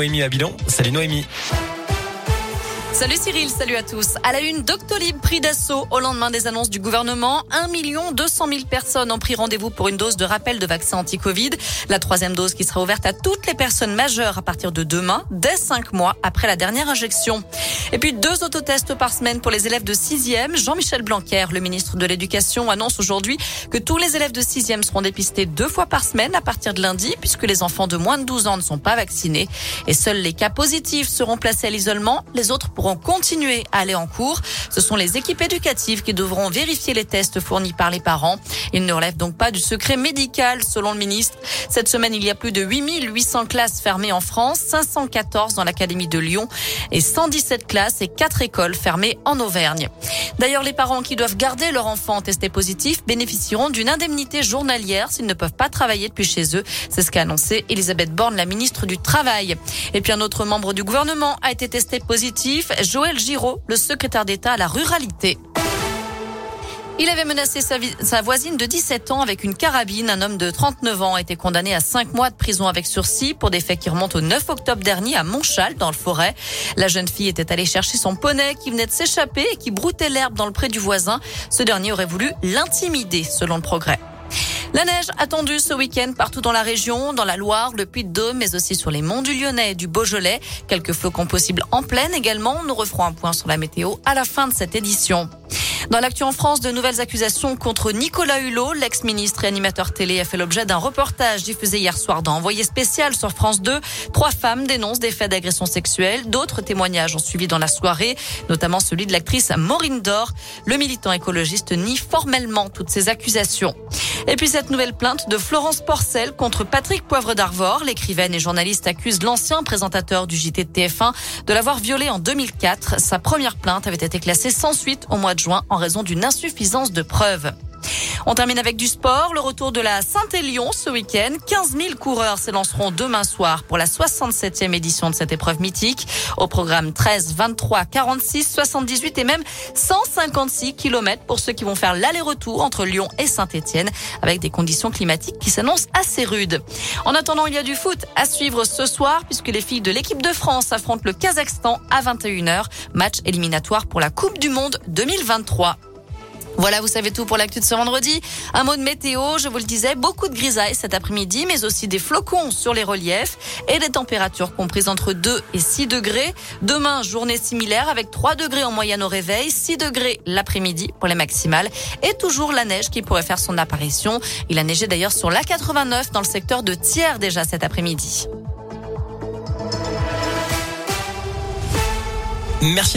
Noémie Abidon, salut Noémie. Salut Cyril, salut à tous. À la une, Doctolib pris d'assaut au lendemain des annonces du gouvernement. 1 200 000 personnes ont pris rendez-vous pour une dose de rappel de vaccin anti-Covid. La troisième dose qui sera ouverte à toutes les personnes majeures à partir de demain, dès 5 mois après la dernière injection. Et puis 2 autotests par semaine pour les élèves de 6e. Jean-Michel Blanquer, le ministre de l'Éducation, annonce aujourd'hui que tous les élèves de 6e seront dépistés 2 fois par semaine à partir de lundi, puisque les enfants de moins de 12 ans ne sont pas vaccinés. Et seuls les cas positifs seront placés à l'isolement. Les autres pourront continuer à aller en cours. Ce sont les équipes éducatives qui devront vérifier les tests fournis par les parents. Ils ne relèvent donc pas du secret médical, selon le ministre. Cette semaine, il y a plus de 8 800 classes fermées en France, 514 dans l'Académie de Lyon et 117 classes et 4 écoles fermées en Auvergne. D'ailleurs, les parents qui doivent garder leur enfant testé positif bénéficieront d'une indemnité journalière s'ils ne peuvent pas travailler depuis chez eux. C'est ce qu'a annoncé Elisabeth Borne, la ministre du Travail. Et puis un autre membre du gouvernement a été testé positif, Joël Giraud, le secrétaire d'État à la ruralité. Il avait menacé sa voisine de 17 ans avec une carabine. Un homme de 39 ans a été condamné à 5 mois de prison avec sursis pour des faits qui remontent au 9 octobre dernier à Montchal, dans le Forez. La jeune fille était allée chercher son poney qui venait de s'échapper et qui broutait l'herbe dans le pré du voisin. Ce dernier aurait voulu l'intimider, selon le Progrès. La neige attendue ce week-end partout dans la région, dans la Loire, le Puy-de-Dôme, mais aussi sur les monts du Lyonnais et du Beaujolais. Quelques flocons possibles en plaine également. Nous referons un point sur la météo à la fin de cette édition. Dans l'actu en France, de nouvelles accusations contre Nicolas Hulot. L'ex-ministre et animateur télé a fait l'objet d'un reportage diffusé hier soir dans Envoyé spécial sur France 2. 3 femmes dénoncent des faits d'agression sexuelle. D'autres témoignages ont suivi dans la soirée, notamment celui de l'actrice Maureen Dor. Le militant écologiste nie formellement toutes ces accusations. Et puis cette nouvelle plainte de Florence Porcel contre Patrick Poivre d'Arvor. L'écrivaine et journaliste accuse l'ancien présentateur du JT de TF1 de l'avoir violée en 2004. Sa première plainte avait été classée sans suite au mois de juin en raison d'une insuffisance de preuves. On termine avec du sport, le retour de la Saint-Étienne ce week-end. 15 000 coureurs s'élanceront demain soir pour la 67e édition de cette épreuve mythique. Au programme 13, 23, 46, 78 et même 156 km pour ceux qui vont faire l'aller-retour entre Lyon et Saint-Étienne avec des conditions climatiques qui s'annoncent assez rudes. En attendant, il y a du foot à suivre ce soir puisque les filles de l'équipe de France affrontent le Kazakhstan à 21h. Match éliminatoire pour la Coupe du Monde 2023. Voilà, vous savez tout pour l'actu de ce vendredi. Un mot de météo, je vous le disais, beaucoup de grisailles cet après-midi, mais aussi des flocons sur les reliefs et des températures comprises entre 2 et 6 degrés. Demain, journée similaire avec 3 degrés en moyenne au réveil, 6 degrés l'après-midi pour les maximales et toujours la neige qui pourrait faire son apparition. Il a neigé d'ailleurs sur l'A89 dans le secteur de Thiers déjà cet après-midi. Merci.